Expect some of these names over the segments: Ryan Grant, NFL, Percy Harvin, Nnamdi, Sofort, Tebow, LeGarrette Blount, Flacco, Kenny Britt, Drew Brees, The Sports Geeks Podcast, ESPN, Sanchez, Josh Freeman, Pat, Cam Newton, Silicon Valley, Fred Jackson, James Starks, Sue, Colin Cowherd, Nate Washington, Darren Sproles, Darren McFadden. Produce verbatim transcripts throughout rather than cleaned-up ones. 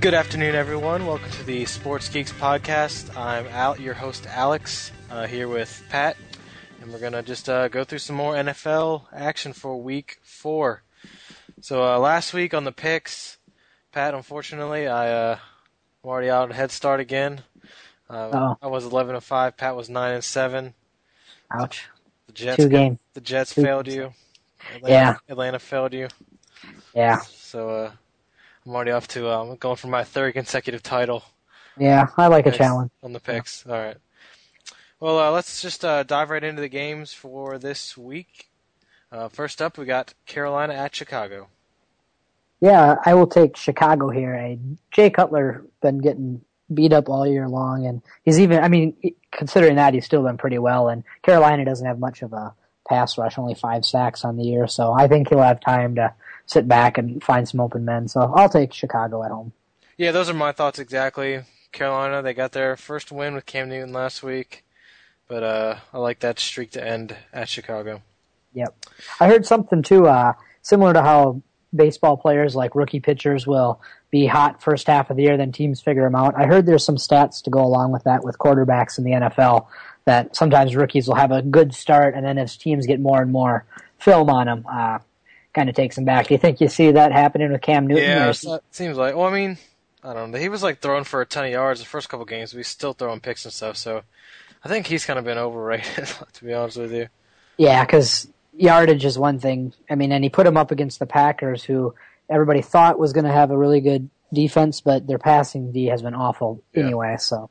Good afternoon, everyone. Welcome to the Sports Geeks Podcast. I'm Al, your host, Alex, uh, here with Pat, and we're going to just uh, go through some more N F L action for week four. So uh, last week on the picks, Pat, unfortunately, I, uh, I'm already out of head start again. Uh, oh. I was eleven and five. Pat was nine and seven. Ouch. The Jets, Two game. The Jets Two failed games. you. Atlanta, yeah. Atlanta failed you. Yeah. So, uh... I'm already off to um, going for my third consecutive title. Yeah, I like a challenge. On the picks. Yeah. All right. Well, uh, let's just uh, dive right into the games for this week. Uh, first up, we got Carolina at Chicago. Yeah, I will take Chicago here. I, Jay Cutler been getting beat up all year long, and he's even, I mean, considering that, he's still done pretty well, and Carolina doesn't have much of a pass rush, only five sacks on the year, so I think he'll have time to sit back and find some open men. So I'll take Chicago at home. Yeah, those are my thoughts exactly. Carolina, they got their first win with Cam Newton last week, but uh, I like that streak to end at Chicago. Yep. I heard something, too, uh, similar to how baseball players like rookie pitchers will be hot first half of the year, then teams figure them out. I heard there's some stats to go along with that with quarterbacks in the N F L, that sometimes rookies will have a good start, and then as teams get more and more film on them, uh, kind of takes him back. Do you think you see that happening with Cam Newton? Yeah, it seems like. Well, I mean, I don't know. He was like throwing for a ton of yards the first couple games. We still throwing picks and stuff. So I think he's kind of been overrated, to be honest with you. Yeah, because yardage is one thing. I mean, and he put him up against the Packers, who everybody thought was going to have a really good defense, but their passing D has been awful yeah. anyway. So,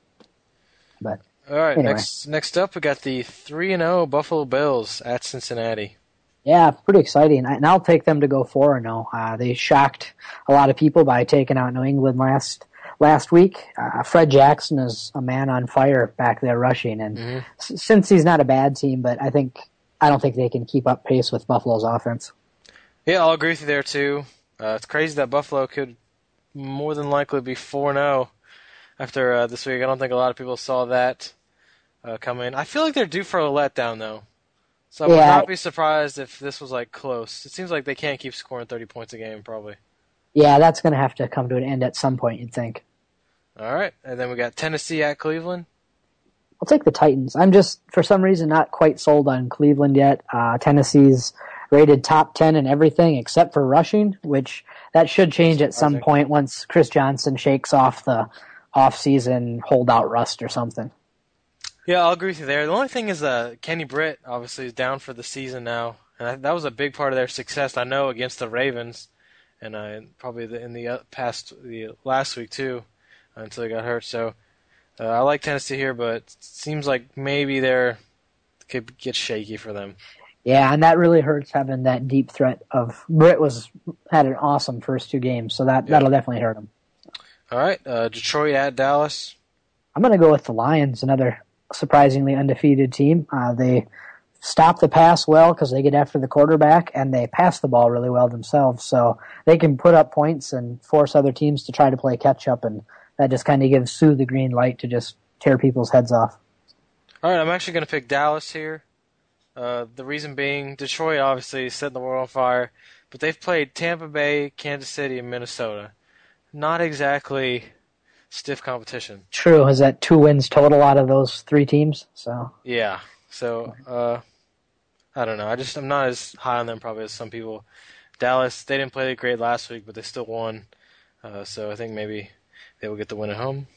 but all right. Anyway. Next, next up, we got the three and zero Buffalo Bills at Cincinnati. Yeah, pretty exciting, and I'll take them to go four and zero. Uh, they shocked a lot of people by taking out New England last last week. Uh, Fred Jackson is a man on fire back there rushing, and mm-hmm. s- since he's not a bad team, but I think I don't think they can keep up pace with Buffalo's offense. Yeah, I'll agree with you there too. Uh, it's crazy that Buffalo could more than likely be four and zero after uh, this week. I don't think a lot of people saw that uh, come in. I feel like they're due for a letdown though. So I would yeah. not be surprised if this was, like, close. It seems like they can't keep scoring thirty points a game, probably. Yeah, that's going to have to come to an end at some point, you'd think. All right. And then we got Tennessee at Cleveland. I'll take the Titans. I'm just, for some reason, not quite sold on Cleveland yet. Uh, Tennessee's rated top ten in everything except for rushing, which that should change at some point once Chris Johnson shakes off the off-season holdout rust or something. Yeah, I'll agree with you there. The only thing is uh, Kenny Britt, obviously, is down for the season now. And that was a big part of their success, I know, against the Ravens. And uh, probably the, in the past, the last week, too, until he got hurt. So uh, I like Tennessee here, but it seems like maybe they're could get shaky for them. Yeah, and that really hurts having that deep threat of Britt was had an awesome first two games, so that, yeah. that'll definitely hurt him. All right, uh, Detroit at Dallas. I'm going to go with the Lions, another surprisingly undefeated team. Uh, they stop the pass well because they get after the quarterback, and they pass the ball really well themselves. So they can put up points and force other teams to try to play catch-up, and that just kind of gives Sue the green light to just tear people's heads off. All right, I'm actually going to pick Dallas here. Uh, the reason being Detroit obviously set the world on fire, but they've played Tampa Bay, Kansas City, and Minnesota. Not exactly stiff competition. True. Is that two wins total out of those three teams? So yeah. So uh, I don't know. I just I'm not as high on them probably as some people. Dallas, they didn't play great last week, but they still won. Uh, so I think maybe they will get the win at home.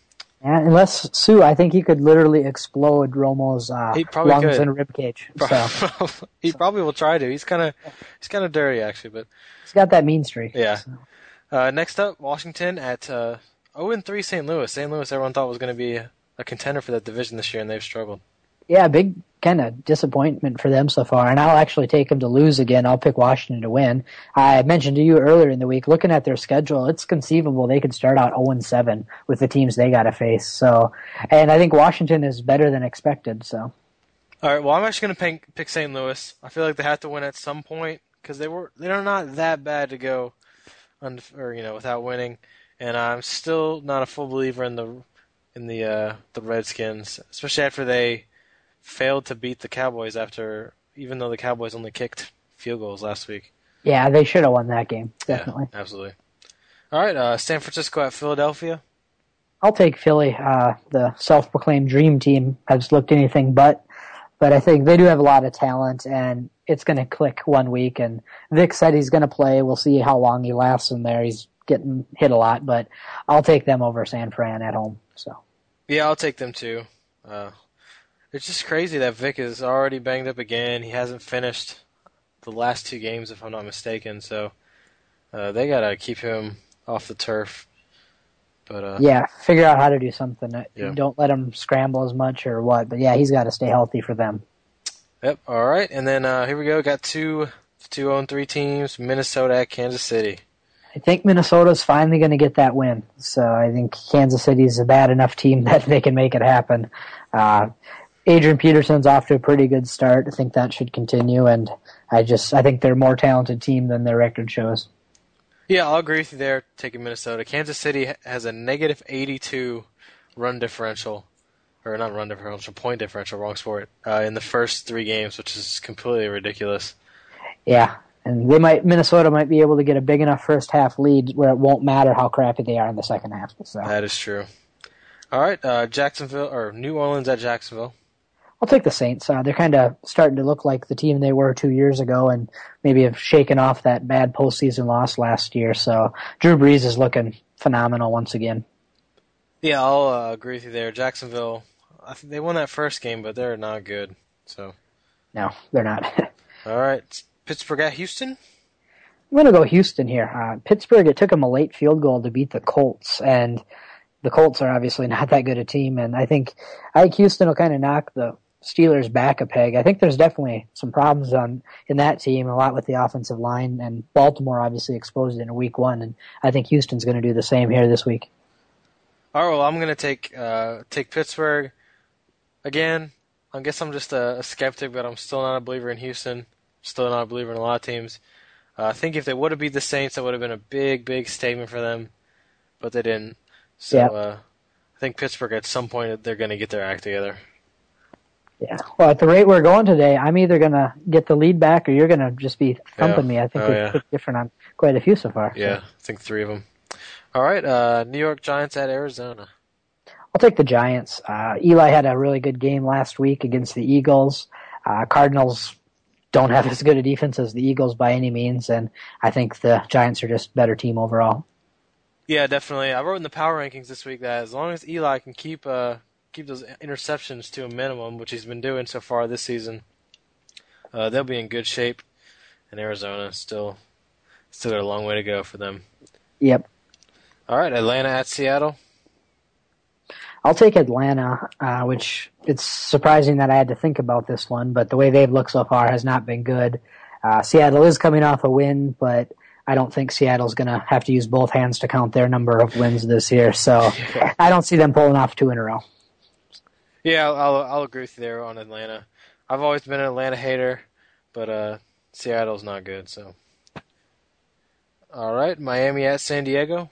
And unless Sue, I think he could literally explode Romo's uh, lungs could. and rib cage. So. he so. probably will try to. He's kind of he's kind of dirty actually, but he's got that mean streak. Yeah. So. Uh, next up, Washington at. Uh, oh and three Saint Louis. Saint Louis, everyone thought was going to be a contender for that division this year, and they've struggled. Yeah, big kind of disappointment for them so far, and I'll actually take them to lose again. I'll pick Washington to win. I mentioned to you earlier in the week, looking at their schedule, it's conceivable they could start out oh and seven with the teams they got to face. So, and I think Washington is better than expected. So, all right, well, I'm actually going to pick Saint Louis. I feel like they have to win at some point because they were they're not that bad to go under, or, you know, without winning. And I'm still not a full believer in the in the uh, the Redskins, especially after they failed to beat the Cowboys after, even though the Cowboys only kicked field goals last week. Yeah, they should have won that game, definitely. Yeah, absolutely. All right, uh, San Francisco at Philadelphia. I'll take Philly. Uh, the self-proclaimed dream team has looked anything but, but I think they do have a lot of talent, and it's going to click one week. And Vic said he's going to play. We'll see how long he lasts in there. He's getting hit a lot, but I'll take them over San Fran at home. So. Yeah, I'll take them too. Uh, it's just crazy that Vic is already banged up again. He hasn't finished the last two games, if I'm not mistaken. So uh, they got to keep him off the turf. But uh, yeah, figure out how to do something. Yeah. Don't let him scramble as much or what. But yeah, he's got to stay healthy for them. Yep. All right. And then uh, here we go. Got two two on three teams, Minnesota at Kansas City. I think Minnesota's finally going to get that win. So I think Kansas City's a bad enough team that they can make it happen. Uh, Adrian Peterson's off to a pretty good start. I think that should continue. And I just I think they're a more talented team than their record shows. Yeah, I'll agree with you there, taking Minnesota. Kansas City has a negative eighty-two run differential, or not run differential, point differential, wrong sport, uh, in the first three games, which is completely ridiculous. Yeah, and they might Minnesota might be able to get a big enough first-half lead where it won't matter how crappy they are in the second half. So. That is true. All right, uh, Jacksonville or New Orleans at Jacksonville. I'll take the Saints. Uh, they're kind of starting to look like the team they were two years ago and maybe have shaken off that bad postseason loss last year. So Drew Brees is looking phenomenal once again. Yeah, I'll uh, agree with you there. Jacksonville, I think they won that first game, but they're not good. So no, they're not. All right. Pittsburgh at Houston? I'm going to go Houston here. Uh, Pittsburgh, it took them a late field goal to beat the Colts, and the Colts are obviously not that good a team. And I think, I think Houston will kind of knock the Steelers back a peg. I think there's definitely some problems on in that team, a lot with the offensive line, and Baltimore obviously exposed in week one, and I think Houston's going to do the same here this week. All right, well, I'm going to take uh, take Pittsburgh. Again, I guess I'm just a, a skeptic, but I'm still not a believer in Houston, still not a believer in a lot of teams. Uh, I think if they would have beat the Saints, that would have been a big, big statement for them, but they didn't. So yep. uh, I think Pittsburgh at some point, they're going to get their act together. Yeah. Well, at the rate we're going today, I'm either going to get the lead back or you're going to just be thumping yeah. me. I think oh, we've yeah. picked different on quite a few so far. Yeah, so. I think three of them. All right, uh, New York Giants at Arizona. I'll take the Giants. Uh, Eli had a really good game last week against the Eagles. Uh, Cardinals don't have as good a defense as the Eagles by any means, and I think the Giants are just a better team overall. Yeah, definitely. I wrote in the power rankings this week that as long as Eli can keep uh, – keep those interceptions to a minimum, which he's been doing so far this season, uh, they'll be in good shape. And Arizona still still got a long way to go for them. Yep. All right, Atlanta at Seattle. I'll take Atlanta, uh, which it's surprising that I had to think about this one, but the way they've looked so far has not been good. Uh, Seattle is coming off a win, but I don't think Seattle's going to have to use both hands to count their number of wins this year, so yeah. I don't see them pulling off two in a row. Yeah, I'll I'll agree with you there on Atlanta. I've always been an Atlanta hater, but uh, Seattle's not good. So, all right, Miami at San Diego.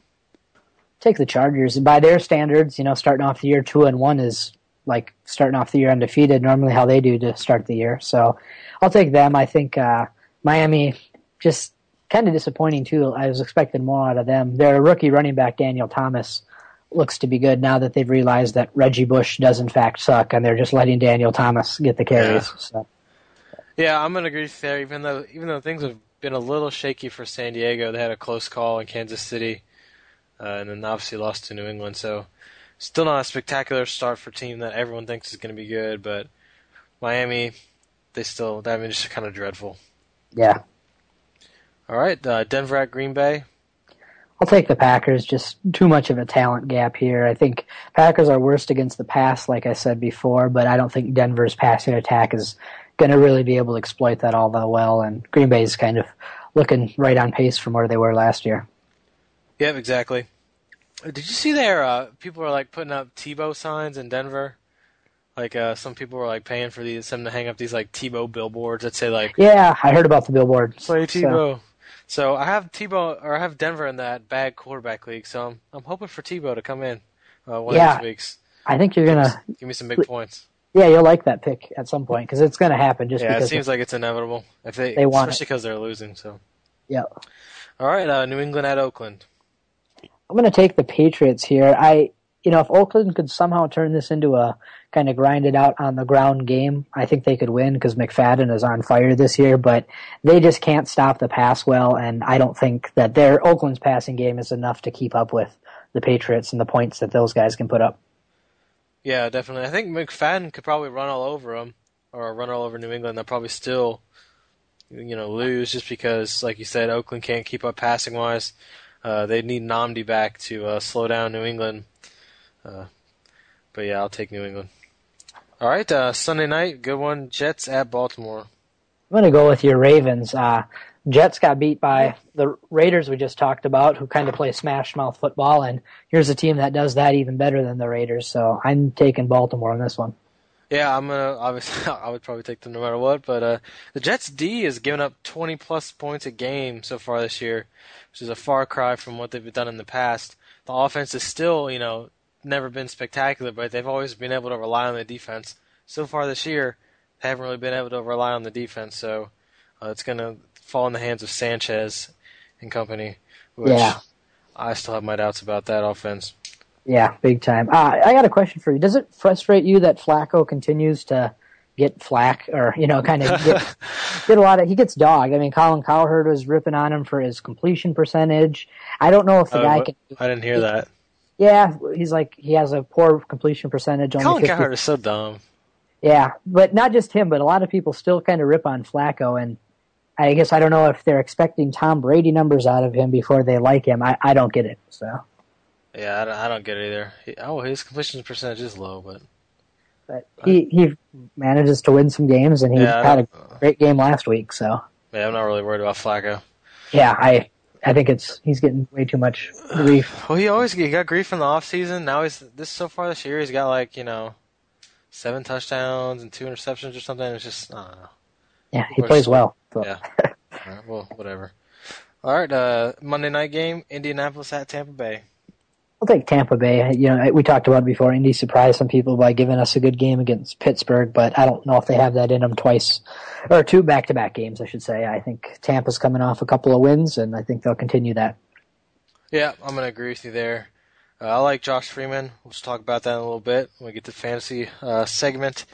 Take the Chargers. By their standards, you know, starting off the year two and one is like starting off the year undefeated. Normally, how they do to start the year. So, I'll take them. I think uh, Miami just kind of disappointing too. I was expecting more out of them. Their rookie running back Daniel Thomas looks to be good now that they've realized that Reggie Bush does in fact suck, and they're just letting Daniel Thomas get the carries. Yeah, so. yeah I'm going to agree with you there. Even though, even though things have been a little shaky for San Diego, they had a close call in Kansas City, uh, and then obviously lost to New England. So still not a spectacular start for a team that everyone thinks is going to be good, but Miami, they still, I mean, just kind of dreadful. Yeah. All right, uh, Denver at Green Bay. I'll take the Packers, just too much of a talent gap here. I think Packers are worst against the pass, like I said before, but I don't think Denver's passing attack is going to really be able to exploit that all that well, and Green Bay is kind of looking right on pace from where they were last year. Yep, exactly. Did you see there, uh, people are like putting up Tebow signs in Denver? Like uh, some people were like paying for these, them to hang up these like Tebow billboards that say like... Yeah, I heard about the billboards. Play Tebow. So. So I have Tebow, or I have Denver in that bad quarterback league. So I'm, I'm hoping for Tebow to come in uh, one yeah. of these weeks. I think you're going to... Give me some big points. Yeah, you'll like that pick at some point because it's going to happen. Just yeah, because it seems like it's inevitable. If they, they want especially because they're losing. So yeah. All right, uh, New England at Oakland. I'm going to take the Patriots here. I, you know, if Oakland could somehow turn this into a kind of grinded out on the ground game, I think they could win because McFadden is on fire this year. But they just can't stop the pass well, and I don't think that their Oakland's passing game is enough to keep up with the Patriots and the points that those guys can put up. Yeah, definitely. I think McFadden could probably run all over them, or run all over New England. They'll probably still, you know, lose just because, like you said, Oakland can't keep up passing wise. Uh, they need Nnamdi back to uh, slow down New England. Uh, but yeah, I'll take New England. All right, uh, Sunday night, good one. Jets at Baltimore. I'm gonna go with your Ravens. Uh, Jets got beat by the Raiders we just talked about, who kind of play smash-mouth football, and here's a team that does that even better than the Raiders, so I'm taking Baltimore on this one. Yeah, I'm gonna obviously I would probably take them no matter what, but uh, the Jets' D has given up twenty-plus points a game so far this year, which is a far cry from what they've done in the past. The offense is still, you know, never been spectacular, but they've always been able to rely on the defense. So far this year, they haven't really been able to rely on the defense, so uh, it's going to fall in the hands of Sanchez and company, which yeah. I still have my doubts about that offense. Yeah, big time. Uh, I got a question for you. Does it frustrate you that Flacco continues to get flack or, you know, kind of get, get a lot of – he gets dogged. I mean, Colin Cowherd was ripping on him for his completion percentage. I don't know if the uh, guy can – I didn't hear he, that. Yeah, he's like – he has a poor completion percentage. Only Colin Cowherd is so dumb. Yeah, but not just him, but a lot of people still kind of rip on Flacco, and I guess I don't know if they're expecting Tom Brady numbers out of him before they like him. I, I don't get it. So. Yeah, I don't, I don't get it either. He, oh, his completion percentage is low, but but he I, he manages to win some games, and he yeah, had a great game last week. So yeah, I'm not really worried about Flacco. Yeah, I I think it's he's getting way too much grief. Well, he always he got grief in the offseason. Now he's this so far this year, he's got like you know seven touchdowns and two interceptions or something. It's just I don't know. Yeah, he plays well. So. Yeah. All right, well, whatever. All right, uh, Monday night game, Indianapolis at Tampa Bay. I'll take Tampa Bay. You know, we talked about it before. Indy surprised some people by giving us a good game against Pittsburgh, but I don't know if they have that in them twice or two back-to-back games, I should say. I think Tampa's coming off a couple of wins, and I think they'll continue that. Yeah, I'm going to agree with you there. Uh, I like Josh Freeman. We'll just talk about that in a little bit when we get to the fantasy uh, segment.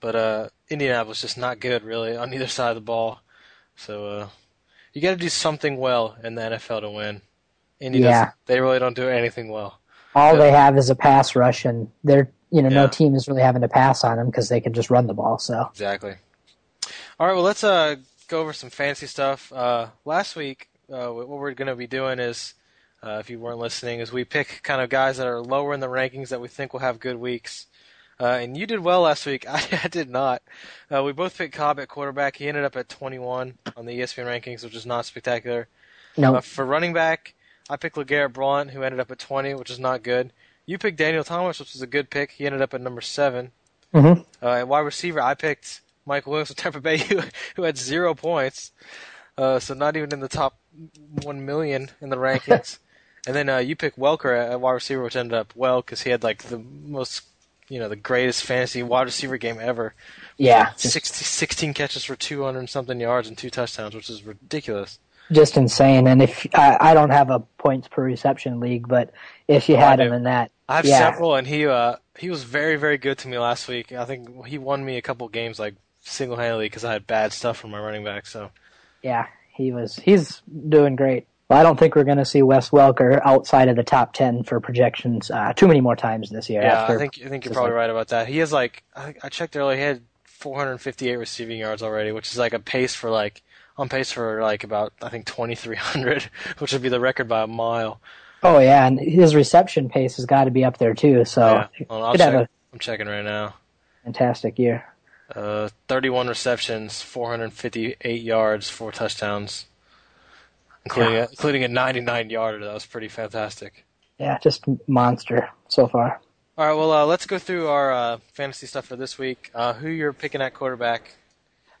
But uh, Indianapolis just not good, really, on either side of the ball. So uh, you got to do something well in the N F L to win. Indy yeah. doesn't. They really don't do anything well. All yeah. they have is a pass rush, and they're you know yeah. no team is really having to pass on them because they can just run the ball. So exactly. All right, well, let's uh, go over some fantasy stuff. Uh, last week, uh, what we're going to be doing is, uh, if you weren't listening, is we pick kind of guys that are lower in the rankings that we think will have good weeks. Uh, and you did well last week. I, I did not. Uh, we both picked Cobb at quarterback. He ended up at twenty-one on the E S P N rankings, which is not spectacular. No. Uh, for running back, I picked LeGarrette Blount, who ended up at twenty, which is not good. You picked Daniel Thomas, which was a good pick. He ended up at number seven. Mm-hmm. Uh, at wide receiver, I picked Michael Williams of Tampa Bay, who, who had zero points. Uh, so not even in the top one million in the rankings. And then uh, you picked Welker at, at wide receiver, which ended up well because he had like the most – you know, the greatest fantasy wide receiver game ever. Yeah. sixty, sixteen catches for two hundred and something yards and two touchdowns, which is ridiculous. Just insane. And if I, I don't have a points per reception league, but if you oh, had him in that. I have yeah. several, and he uh, he was very, very good to me last week. I think he won me a couple games like single-handedly because I had bad stuff from my running back. So yeah, he was. He's doing great. Well, I don't think we're going to see Wes Welker outside of the top ten for projections uh, too many more times this year. Yeah, after I think I think you're probably right about that. He is like I, I checked earlier. He had four hundred fifty-eight receiving yards already, which is like a pace for like on pace for like about I think twenty-three hundred, which would be the record by a mile. Oh yeah, and his reception pace has got to be up there too. So yeah. well, I'll check. A, I'm checking right now. Fantastic year. Uh, thirty-one receptions, four hundred fifty-eight yards, four touchdowns. Including a, including a ninety-nine-yarder. That was pretty fantastic. Yeah, just monster so far. All right, well, uh, let's go through our uh, fantasy stuff for this week. Uh, who you're picking at quarterback?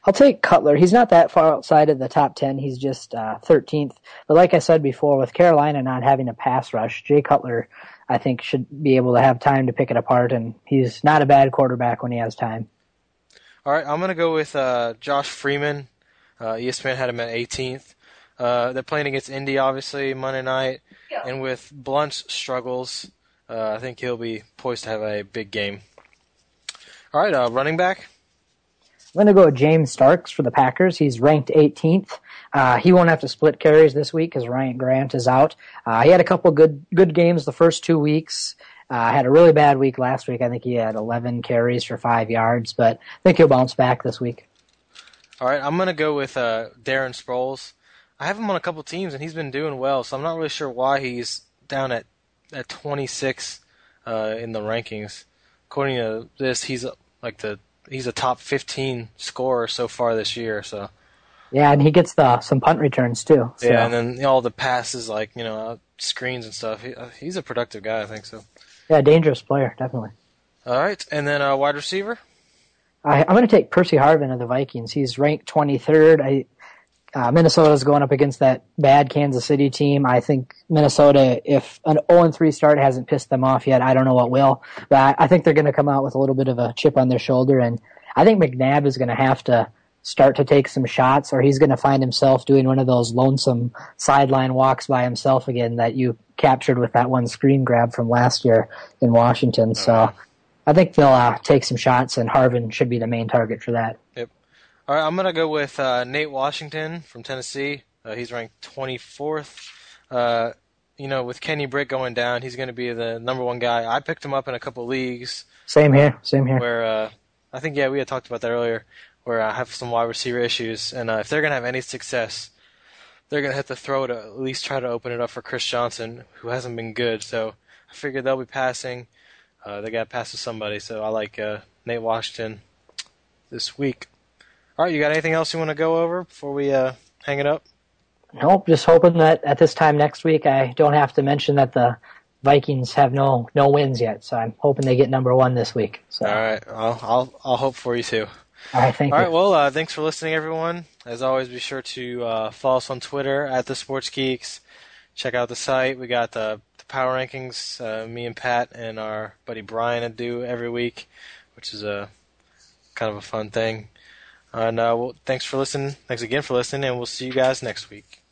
I'll take Cutler. He's not that far outside of the top ten. He's just uh, thirteenth. But like I said before, with Carolina not having a pass rush, Jay Cutler I think should be able to have time to pick it apart, and he's not a bad quarterback when he has time. All right, I'm going to go with uh, Josh Freeman. Uh, E S P N had him at eighteenth. Uh, they're playing against Indy, obviously, Monday night. Yeah. And with Blount's struggles, uh, I think he'll be poised to have a big game. All right, uh, running back. I'm going to go with James Starks for the Packers. He's ranked eighteenth. Uh, he won't have to split carries this week because Ryan Grant is out. Uh, he had a couple good good games the first two weeks. Uh, had a really bad week last week. I think he had eleven carries for five yards, but I think he'll bounce back this week. All right, I'm going to go with uh, Darren Sproles. I have him on a couple teams, and he's been doing well, so I'm not really sure why he's down at, at twenty-six uh, in the rankings. According to this, he's like the he's a top fifteen scorer so far this year. So yeah, and he gets the some punt returns too. So. Yeah, and then you know, all the passes, like you know, screens and stuff. He, uh, he's a productive guy, I think so. Yeah, dangerous player, definitely. All right, and then a uh, wide receiver. I, I'm going to take Percy Harvin of the Vikings. He's ranked twenty-third. I. Uh, Minnesota's going up against that bad Kansas City team. I think Minnesota, if an oh and three start hasn't pissed them off yet, I don't know what will. But I, I think they're going to come out with a little bit of a chip on their shoulder. And I think McNabb is going to have to start to take some shots, or he's going to find himself doing one of those lonesome sideline walks by himself again that you captured with that one screen grab from last year in Washington. So I think they'll uh, take some shots, and Harvin should be the main target for that. Yep. All right, I'm going to go with uh, Nate Washington from Tennessee. Uh, he's ranked twenty-fourth. Uh, you know, with Kenny Britt going down, he's going to be the number one guy. I picked him up in a couple leagues. Same here, same here. Where uh, I think, yeah, we had talked about that earlier, where I have some wide receiver issues. And uh, if they're going to have any success, they're going to have to throw it, at least try to open it up for Chris Johnson, who hasn't been good. So I figured they'll be passing. Uh, they got to pass to somebody. So I like uh, Nate Washington this week. All right, you got anything else you want to go over before we uh, hang it up? Nope, just hoping that at this time next week I don't have to mention that the Vikings have no no wins yet, so I'm hoping they get number one this week. So. All right, I'll, I'll I'll hope for you too. All right, thank All you. All right, well, uh, thanks for listening, everyone. As always, be sure to uh, follow us on Twitter at The Sports Geeks. Check out the site. We got the, the Power Rankings, uh, me and Pat and our buddy Brian do every week, which is a kind of a fun thing. And uh, well, thanks for listening. Thanks again for listening, and we'll see you guys next week.